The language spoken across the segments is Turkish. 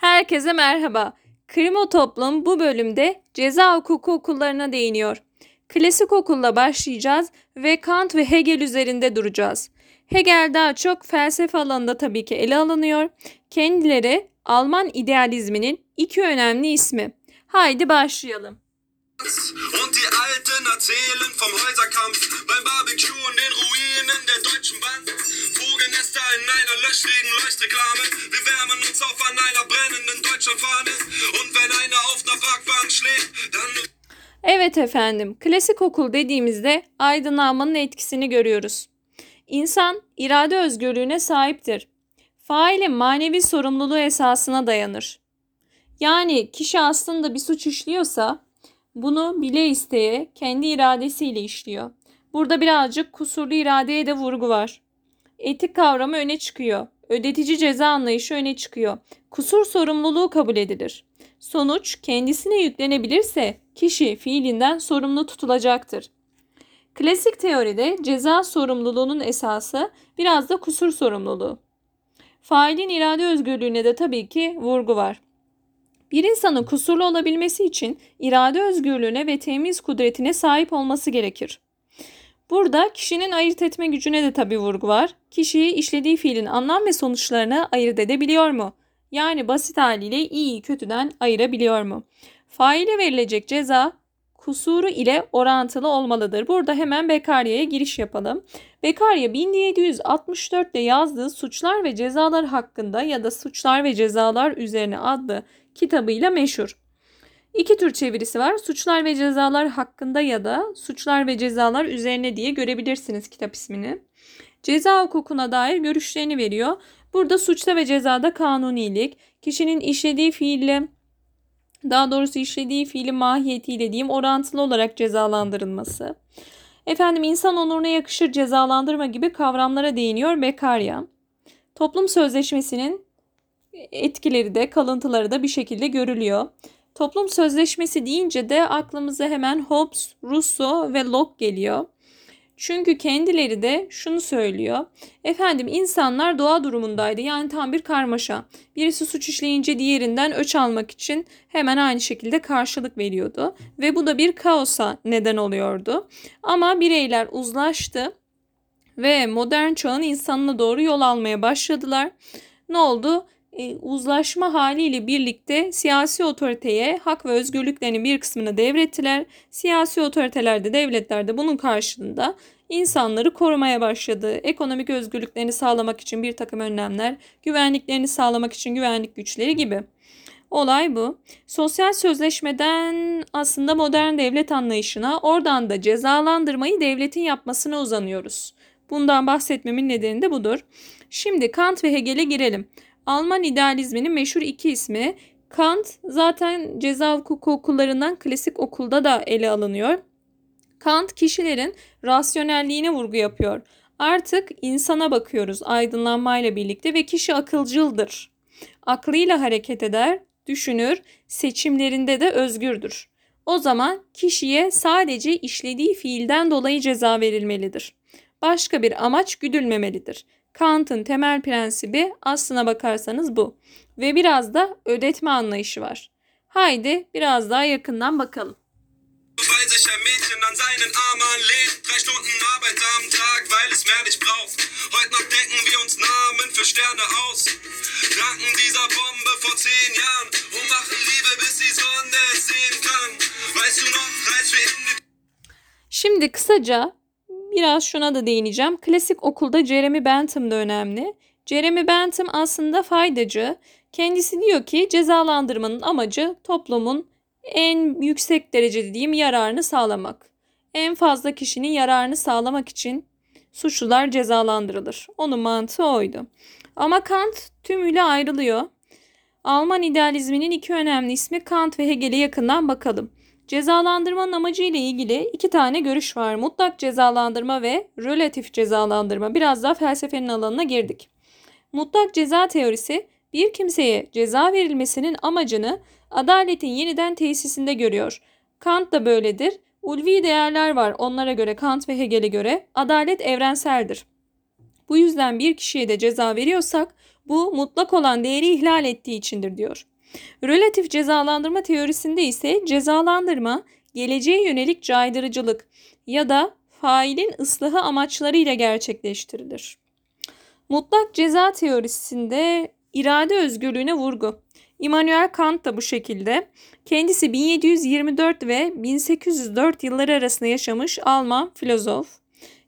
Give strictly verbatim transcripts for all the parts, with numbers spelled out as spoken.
Herkese merhaba. Krimotoplum bu bölümde ceza hukuku okullarına değiniyor. Klasik okulla başlayacağız ve Kant ve Hegel üzerinde duracağız. Hegel daha çok felsefe alanında tabii ki ele alınıyor. Kendileri Alman idealizminin iki önemli ismi. Haydi başlayalım. Evet efendim, klasik okul dediğimizde aydınlanmanın etkisini görüyoruz. İnsan irade özgürlüğüne sahiptir. Failin manevi sorumluluğu esasına dayanır. Yani kişi aslında bir suç işliyorsa bunu bile isteye kendi iradesiyle işliyor. Burada birazcık kusurlu iradeye de vurgu var. Etik kavramı öne çıkıyor. Ödetici ceza anlayışı öne çıkıyor. Kusur sorumluluğu kabul edilir. Sonuç kendisine yüklenebilirse kişi fiilinden sorumlu tutulacaktır. Klasik teoride ceza sorumluluğunun esası biraz da kusur sorumluluğu. Failin irade özgürlüğüne de tabii ki vurgu var. Bir insanın kusurlu olabilmesi için irade özgürlüğüne ve temyiz kudretine sahip olması gerekir. Burada kişinin ayırt etme gücüne de tabii vurgu var. Kişiyi işlediği fiilin anlam ve sonuçlarını ayırt edebiliyor mu? Yani basit haliyle iyiyi kötüden ayırabiliyor mu? Faile verilecek ceza kusuru ile orantılı olmalıdır. Burada hemen Bekarya'ya giriş yapalım. Bekarya bin yedi yüz altmış dörtte yazdığı Suçlar ve Cezalar hakkında ya da Suçlar ve Cezalar üzerine adlı kitabıyla meşhur. İki tür çevirisi var. Suçlar ve Cezalar hakkında ya da Suçlar ve Cezalar üzerine diye görebilirsiniz kitap ismini. Ceza hukukuna dair görüşlerini veriyor. Burada suçta ve cezada kanunilik, kişinin işlediği fiille, daha doğrusu işlediği fiilin mahiyetiyle diyeyim orantılı olarak cezalandırılması. Efendim insan onuruna yakışır cezalandırma gibi kavramlara değiniyor Bekarya. Toplum sözleşmesinin etkileri de kalıntıları da bir şekilde görülüyor. Toplum sözleşmesi deyince de aklımıza hemen Hobbes, Rousseau ve Locke geliyor. Çünkü kendileri de şunu söylüyor. Efendim insanlar doğa durumundaydı. Yani tam bir karmaşa. Birisi suç işleyince diğerinden öç almak için hemen aynı şekilde karşılık veriyordu. Ve bu da bir kaosa neden oluyordu. Ama bireyler uzlaştı ve modern çağın insanına doğru yol almaya başladılar. Ne oldu? E, uzlaşma haliyle birlikte siyasi otoriteye hak ve özgürlüklerinin bir kısmını devrettiler. Siyasi otoritelerde, devletlerde bunun karşılığında insanları korumaya başladı. Ekonomik özgürlüklerini sağlamak için bir takım önlemler, güvenliklerini sağlamak için güvenlik güçleri gibi. Olay bu. Sosyal sözleşmeden aslında modern devlet anlayışına, oradan da cezalandırmayı devletin yapmasına uzanıyoruz. Bundan bahsetmemin nedeni de budur. Şimdi Kant ve Hegel'e girelim. Alman idealizminin meşhur iki ismi. Kant zaten ceza hukuku okullarından klasik okulda da ele alınıyor. Kant kişilerin rasyonelliğine vurgu yapıyor. Artık insana bakıyoruz aydınlanmayla birlikte ve kişi akılcıldır. Aklıyla hareket eder, düşünür, seçimlerinde de özgürdür. O zaman kişiye sadece işlediği fiilden dolayı ceza verilmelidir. Başka bir amaç güdülmemelidir. Kant'ın temel prensibi aslına bakarsanız bu. Ve biraz da ödetme anlayışı var. Haydi biraz daha yakından bakalım. Şimdi kısaca biraz şuna da değineceğim. Klasik okulda Jeremy Bentham da önemli. Jeremy Bentham aslında faydacı. Kendisi diyor ki cezalandırmanın amacı toplumun en yüksek derecede diyeyim yararını sağlamak. En fazla kişinin yararını sağlamak için suçlular cezalandırılır. Onun mantığı oydu. Ama Kant tümüyle ayrılıyor. Alman idealizminin iki önemli ismi Kant ve Hegel'e yakından bakalım. Cezalandırmanın amacı ile ilgili iki tane görüş var. Mutlak cezalandırma ve relatif cezalandırma. Biraz daha felsefenin alanına girdik. Mutlak ceza teorisi bir kimseye ceza verilmesinin amacını adaletin yeniden tesisinde görüyor. Kant da böyledir. Ulvi değerler var onlara göre, Kant ve Hegel'e göre. Adalet evrenseldir. Bu yüzden bir kişiye de ceza veriyorsak bu mutlak olan değeri ihlal ettiği içindir diyor. Relatif cezalandırma teorisinde ise cezalandırma geleceğe yönelik caydırıcılık ya da failin ıslahı amaçlarıyla gerçekleştirilir. Mutlak ceza teorisinde irade özgürlüğüne vurgu. Immanuel Kant da bu şekilde. Kendisi bin yedi yüz yirmi dört ve bin sekiz yüz dört yılları arasında yaşamış Alman filozof.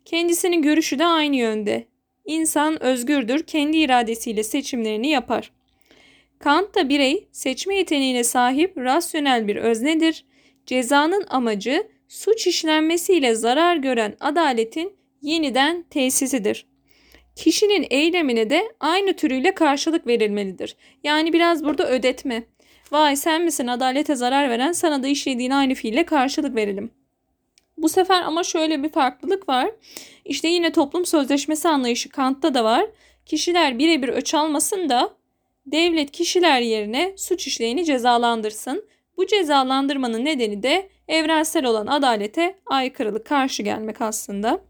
Kendisinin görüşü de aynı yönde. İnsan özgürdür, kendi iradesiyle seçimlerini yapar. Kant da birey seçme yeteneğine sahip rasyonel bir öznedir. Cezanın amacı suç işlenmesiyle zarar gören adaletin yeniden tesisidir. Kişinin eylemine de aynı türüyle karşılık verilmelidir. Yani biraz burada ödetme. Vay sen misin adalete zarar veren, sana da işlediğin aynı fiille karşılık verelim. Bu sefer ama şöyle bir farklılık var. İşte yine toplum sözleşmesi anlayışı Kant'ta da var. Kişiler birebir öç almasın da devlet kişiler yerine suç işleyeni cezalandırsın. Bu cezalandırmanın nedeni de evrensel olan adalete aykırılık, karşı gelmek aslında.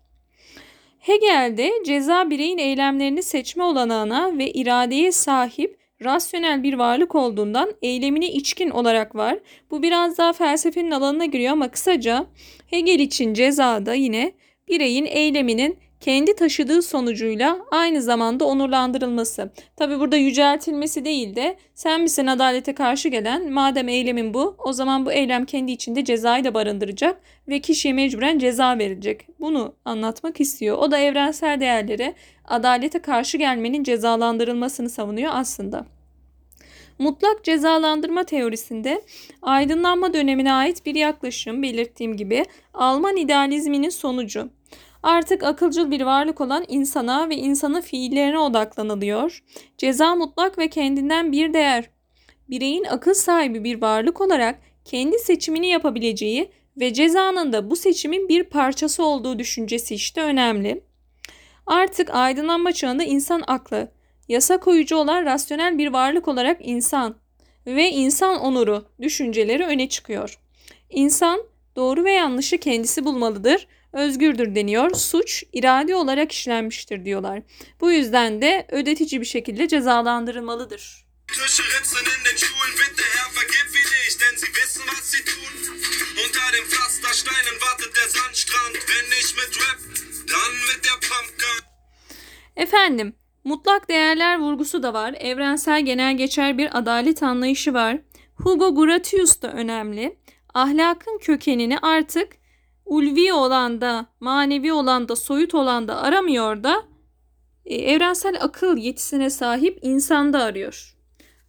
Hegel'de ceza bireyin eylemlerini seçme olanağına ve iradeye sahip rasyonel bir varlık olduğundan eylemine içkin olarak var. Bu biraz daha felsefenin alanına giriyor ama kısaca Hegel için cezada yine bireyin eyleminin kendi taşıdığı sonucuyla aynı zamanda onurlandırılması. Tabi burada yüceltilmesi değil de sen misin adalete karşı gelen, madem eylemin bu o zaman bu eylem kendi içinde cezayı da barındıracak ve kişiye mecburen ceza verilecek. Bunu anlatmak istiyor. O da evrensel değerlere, adalete karşı gelmenin cezalandırılmasını savunuyor aslında. Mutlak cezalandırma teorisinde aydınlanma dönemine ait bir yaklaşım, belirttiğim gibi Alman idealizminin sonucu. Artık akılcıl bir varlık olan insana ve insanın fiillerine odaklanılıyor. Ceza mutlak ve kendinden bir değer. Bireyin akıl sahibi bir varlık olarak kendi seçimini yapabileceği ve cezanın da bu seçimin bir parçası olduğu düşüncesi işte önemli. Artık aydınlanma çağında insan aklı, yasa koyucu olan rasyonel bir varlık olarak insan ve insan onuru düşünceleri öne çıkıyor. İnsan doğru ve yanlışı kendisi bulmalıdır. Özgürdür deniyor. Suç iradi olarak işlenmiştir diyorlar. Bu yüzden de ödetici bir şekilde cezalandırılmalıdır. Efendim, mutlak değerler vurgusu da var. Evrensel genel geçer bir adalet anlayışı var. Hugo Grotius da önemli. Ahlakın kökenini artık ulvi olan da, manevi olan da, soyut olan da aramıyor da evrensel akıl yetisine sahip insanda arıyor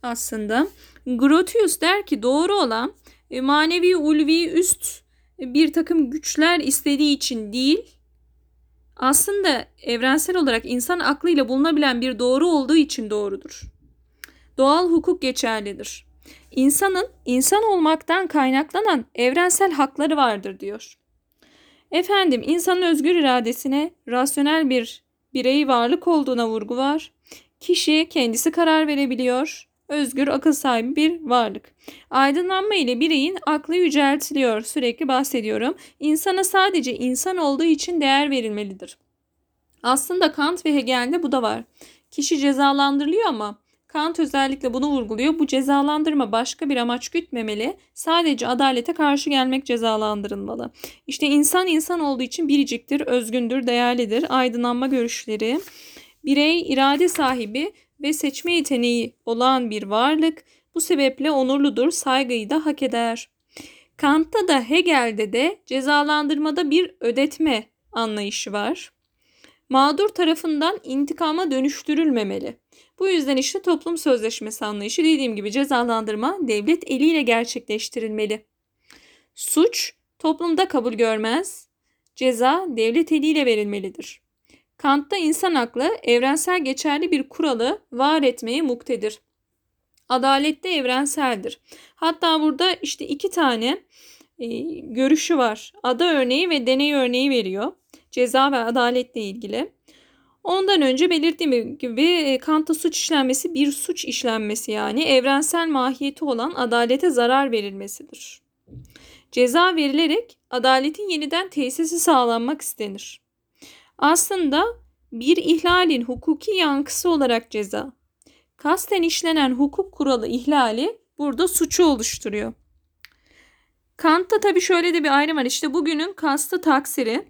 aslında. Grotius der ki doğru olan manevi, ulvi, üst bir takım güçler istediği için değil, aslında evrensel olarak insan aklıyla bulunabilen bir doğru olduğu için doğrudur. Doğal hukuk geçerlidir. İnsanın insan olmaktan kaynaklanan evrensel hakları vardır diyor. Efendim, insanın özgür iradesine, rasyonel bir birey varlık olduğuna vurgu var. Kişi kendisi karar verebiliyor. Özgür, akıl sahibi bir varlık. Aydınlanma ile bireyin aklı yüceltiliyor. Sürekli bahsediyorum. İnsana sadece insan olduğu için değer verilmelidir. Aslında Kant ve Hegel'de bu da var. Kişi cezalandırılıyor ama Kant özellikle bunu vurguluyor. Bu cezalandırma başka bir amaç gütmemeli. Sadece adalete karşı gelmek cezalandırılmalı. İşte insan insan olduğu için biriciktir, özgündür, değerlidir. Aydınlanma görüşleri. Birey irade sahibi ve seçme yeteneği olan bir varlık. Bu sebeple onurludur, saygıyı da hak eder. Kant'ta da Hegel'de de cezalandırmada bir ödetme anlayışı var. Mağdur tarafından intikama dönüştürülmemeli. Bu yüzden işte toplum sözleşmesi anlayışı, dediğim gibi cezalandırma devlet eliyle gerçekleştirilmeli. Suç toplumda kabul görmez, ceza devlet eliyle verilmelidir. Kant'ta insan aklı evrensel geçerli bir kuralı var etmeye muktedir. Adalet de evrenseldir. Hatta burada işte iki tane e, görüşü var. Ada örneği ve deney örneği veriyor. Ceza ve adaletle ilgili. Ondan önce belirttiğim gibi Kant'ta suç işlenmesi bir suç işlenmesi, yani evrensel mahiyeti olan adalete zarar verilmesidir. Ceza verilerek adaletin yeniden tesisi sağlanmak istenir. Aslında bir ihlalin hukuki yankısı olarak ceza. Kasten işlenen hukuk kuralı ihlali burada suçu oluşturuyor. Kant'ta tabii şöyle de bir ayrım var. İşte bugünün kastı taksiri.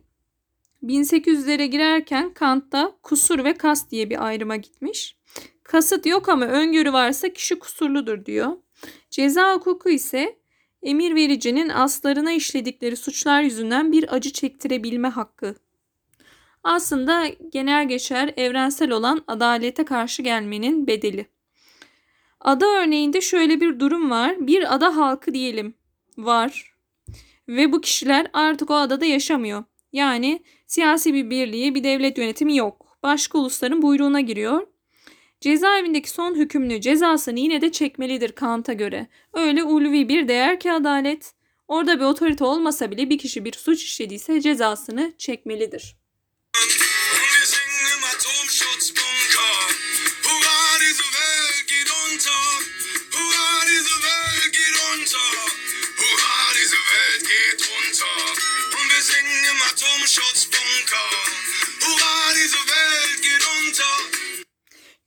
bin sekiz yüzlere girerken Kant'ta kusur ve kast diye bir ayrıma gitmiş. Kasıt yok ama öngörü varsa kişi kusurludur diyor. Ceza hukuku ise emir vericinin aslarına işledikleri suçlar yüzünden bir acı çektirebilme hakkı. Aslında genel geçer evrensel olan adalete karşı gelmenin bedeli. Ada örneğinde şöyle bir durum var. Bir ada halkı diyelim var ve bu kişiler artık o adada yaşamıyor. Yani siyasi bir birliği, bir devlet yönetimi yok. Başka ulusların buyruğuna giriyor. Cezaevindeki son hükümlü cezasını yine de çekmelidir Kant'a göre. Öyle ulvi bir değer ki adalet. Orada bir otorite olmasa bile bir kişi bir suç işlediyse cezasını çekmelidir.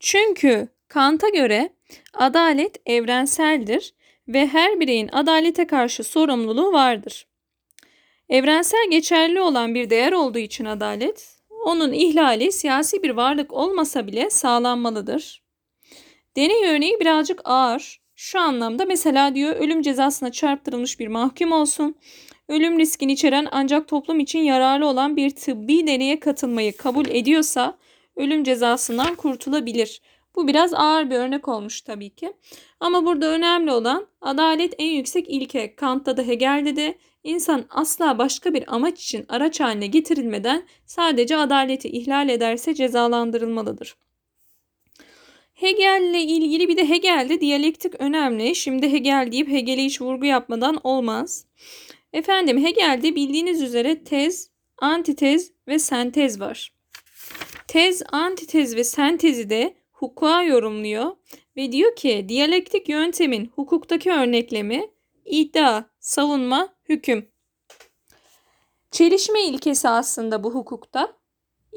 Çünkü Kant'a göre adalet evrenseldir ve her bireyin adalete karşı sorumluluğu vardır. Evrensel geçerli olan bir değer olduğu için adalet, onun ihlali siyasi bir varlık olmasa bile sağlanmalıdır. Deney örneği birazcık ağır. Şu anlamda mesela diyor ölüm cezasına çarptırılmış bir mahkum olsun. Ölüm riskini içeren ancak toplum için yararlı olan bir tıbbi deneye katılmayı kabul ediyorsa ölüm cezasından kurtulabilir. Bu biraz ağır bir örnek olmuş tabii ki. Ama burada önemli olan adalet en yüksek ilke. Kant'ta da Hegel'de de insan asla başka bir amaç için araç haline getirilmeden sadece adaleti ihlal ederse cezalandırılmalıdır. Hegel'le ilgili bir de Hegel'de diyalektik önemli. Şimdi Hegel deyip Hegel'e hiç vurgu yapmadan olmaz. Efendim Hegel'de bildiğiniz üzere tez, antitez ve sentez var. Tez, antitez ve sentezi de hukuka yorumluyor ve diyor ki diyalektik yöntemin hukuktaki örneklemi iddia, savunma, hüküm. Çelişme ilkesi aslında bu hukukta.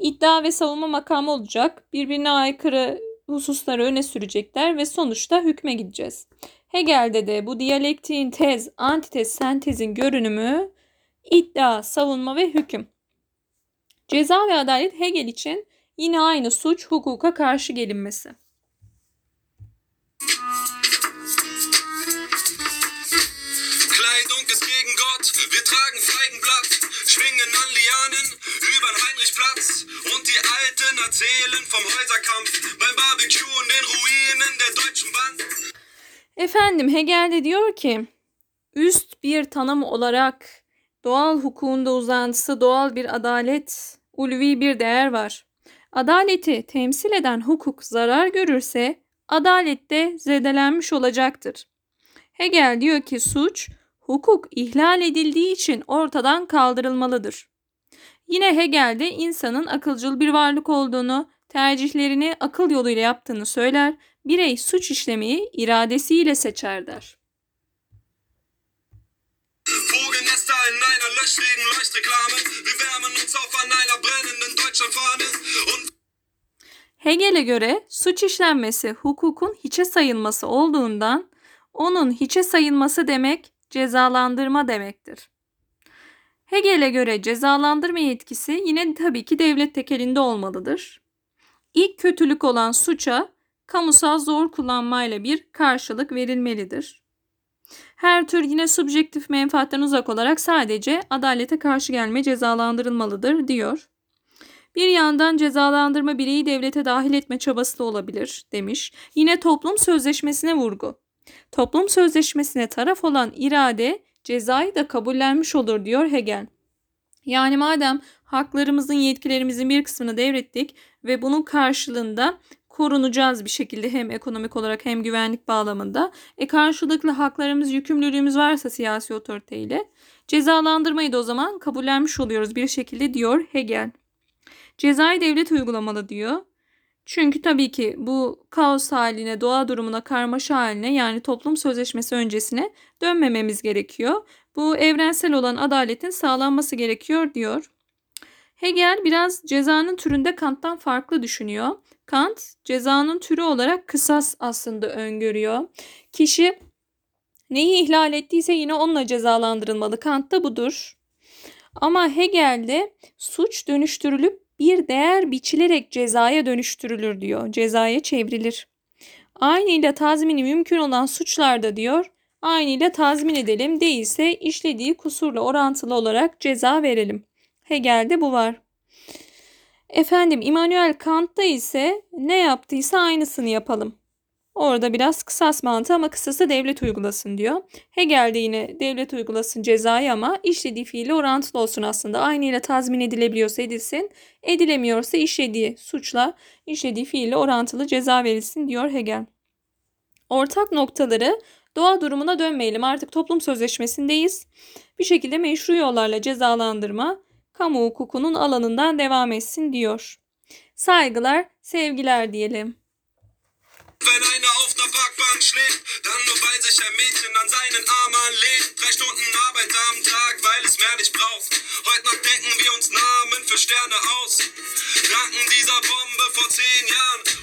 İddia ve savunma makamı olacak, birbirine aykırı hususları öne sürecekler ve sonuçta hükme gideceğiz. Hegel'de de bu diyalektiğin tez, antitez, sentezin görünümü iddia, savunma ve hüküm. Ceza ve adalet Hegel için yine aynı suç, hukuka karşı gelinmesi. Efendim Hegel de diyor ki üst bir tanım olarak doğal hukukun da uzantısı doğal bir adalet, ulvi bir değer var. Adaleti temsil eden hukuk zarar görürse adalet de zedelenmiş olacaktır. Hegel diyor ki suç, hukuk ihlal edildiği için ortadan kaldırılmalıdır. Yine Hegel'de insanın akılcıl bir varlık olduğunu, tercihlerini akıl yoluyla yaptığını söyler, birey suç işlemeyi iradesiyle seçer der. Hegel'e göre suç işlenmesi hukukun hiçe sayılması olduğundan onun hiçe sayılması demek cezalandırma demektir. Hegel'e göre cezalandırma yetkisi yine tabii ki devlet tekelinde olmalıdır. İlk kötülük olan suça kamusal zor kullanmayla bir karşılık verilmelidir. Her tür yine subjektif menfaatten uzak olarak sadece adalete karşı gelme cezalandırılmalıdır diyor. Bir yandan cezalandırma bireyi devlete dahil etme çabası da olabilir demiş. Yine toplum sözleşmesine vurgu. Toplum sözleşmesine taraf olan irade cezayı da kabullenmiş olur diyor Hegel. Yani madem haklarımızın, yetkilerimizin bir kısmını devrettik ve bunun karşılığında korunacağız bir şekilde hem ekonomik olarak hem güvenlik bağlamında. E karşılıklı haklarımız, yükümlülüğümüz varsa siyasi otoriteyle cezalandırmayı da o zaman kabullenmiş oluyoruz bir şekilde diyor Hegel. Cezayı devlet uygulamalı diyor. Çünkü tabii ki bu kaos haline, doğa durumuna, karmaşa haline yani toplum sözleşmesi öncesine dönmememiz gerekiyor. Bu evrensel olan adaletin sağlanması gerekiyor diyor. Hegel biraz cezanın türünde Kant'tan farklı düşünüyor. Kant cezanın türü olarak kısas aslında öngörüyor. Kişi neyi ihlal ettiyse yine onunla cezalandırılmalı. Kant'ta budur. Ama Hegel'de suç dönüştürülüp bir değer biçilerek cezaya dönüştürülür diyor. Cezaya çevrilir. Aynı ile tazmini mümkün olan suçlarda diyor, aynı ile tazmin edelim, değilse işlediği kusurla orantılı olarak ceza verelim. Hegel'de bu var. Efendim Immanuel Kant'ta ise ne yaptıysa aynısını yapalım. Orada biraz kısas mantığı ama kısası devlet uygulasın diyor. Hegel'de yine devlet uygulasın cezayı ama işlediği fiille orantılı olsun aslında. Aynı ile tazmin edilebiliyorsa edilsin, edilemiyorsa işlediği suçla işlediği fiille orantılı ceza verilsin diyor Hegel. Ortak noktaları doğa durumuna dönmeyelim. Artık toplum sözleşmesindeyiz. Bir şekilde meşru yollarla cezalandırma kamu hukukunun alanından devam etsin diyor. Saygılar, sevgiler diyelim. Wenn einer auf der Parkbank schläft, dann nur weil sich ein Mädchen an seinen Armen anlehnt. Drei Stunden Arbeit am Tag, weil es mehr nicht braucht. Heute noch denken wir uns Namen für Sterne aus. Danken dieser Bombe vor zehn Jahren.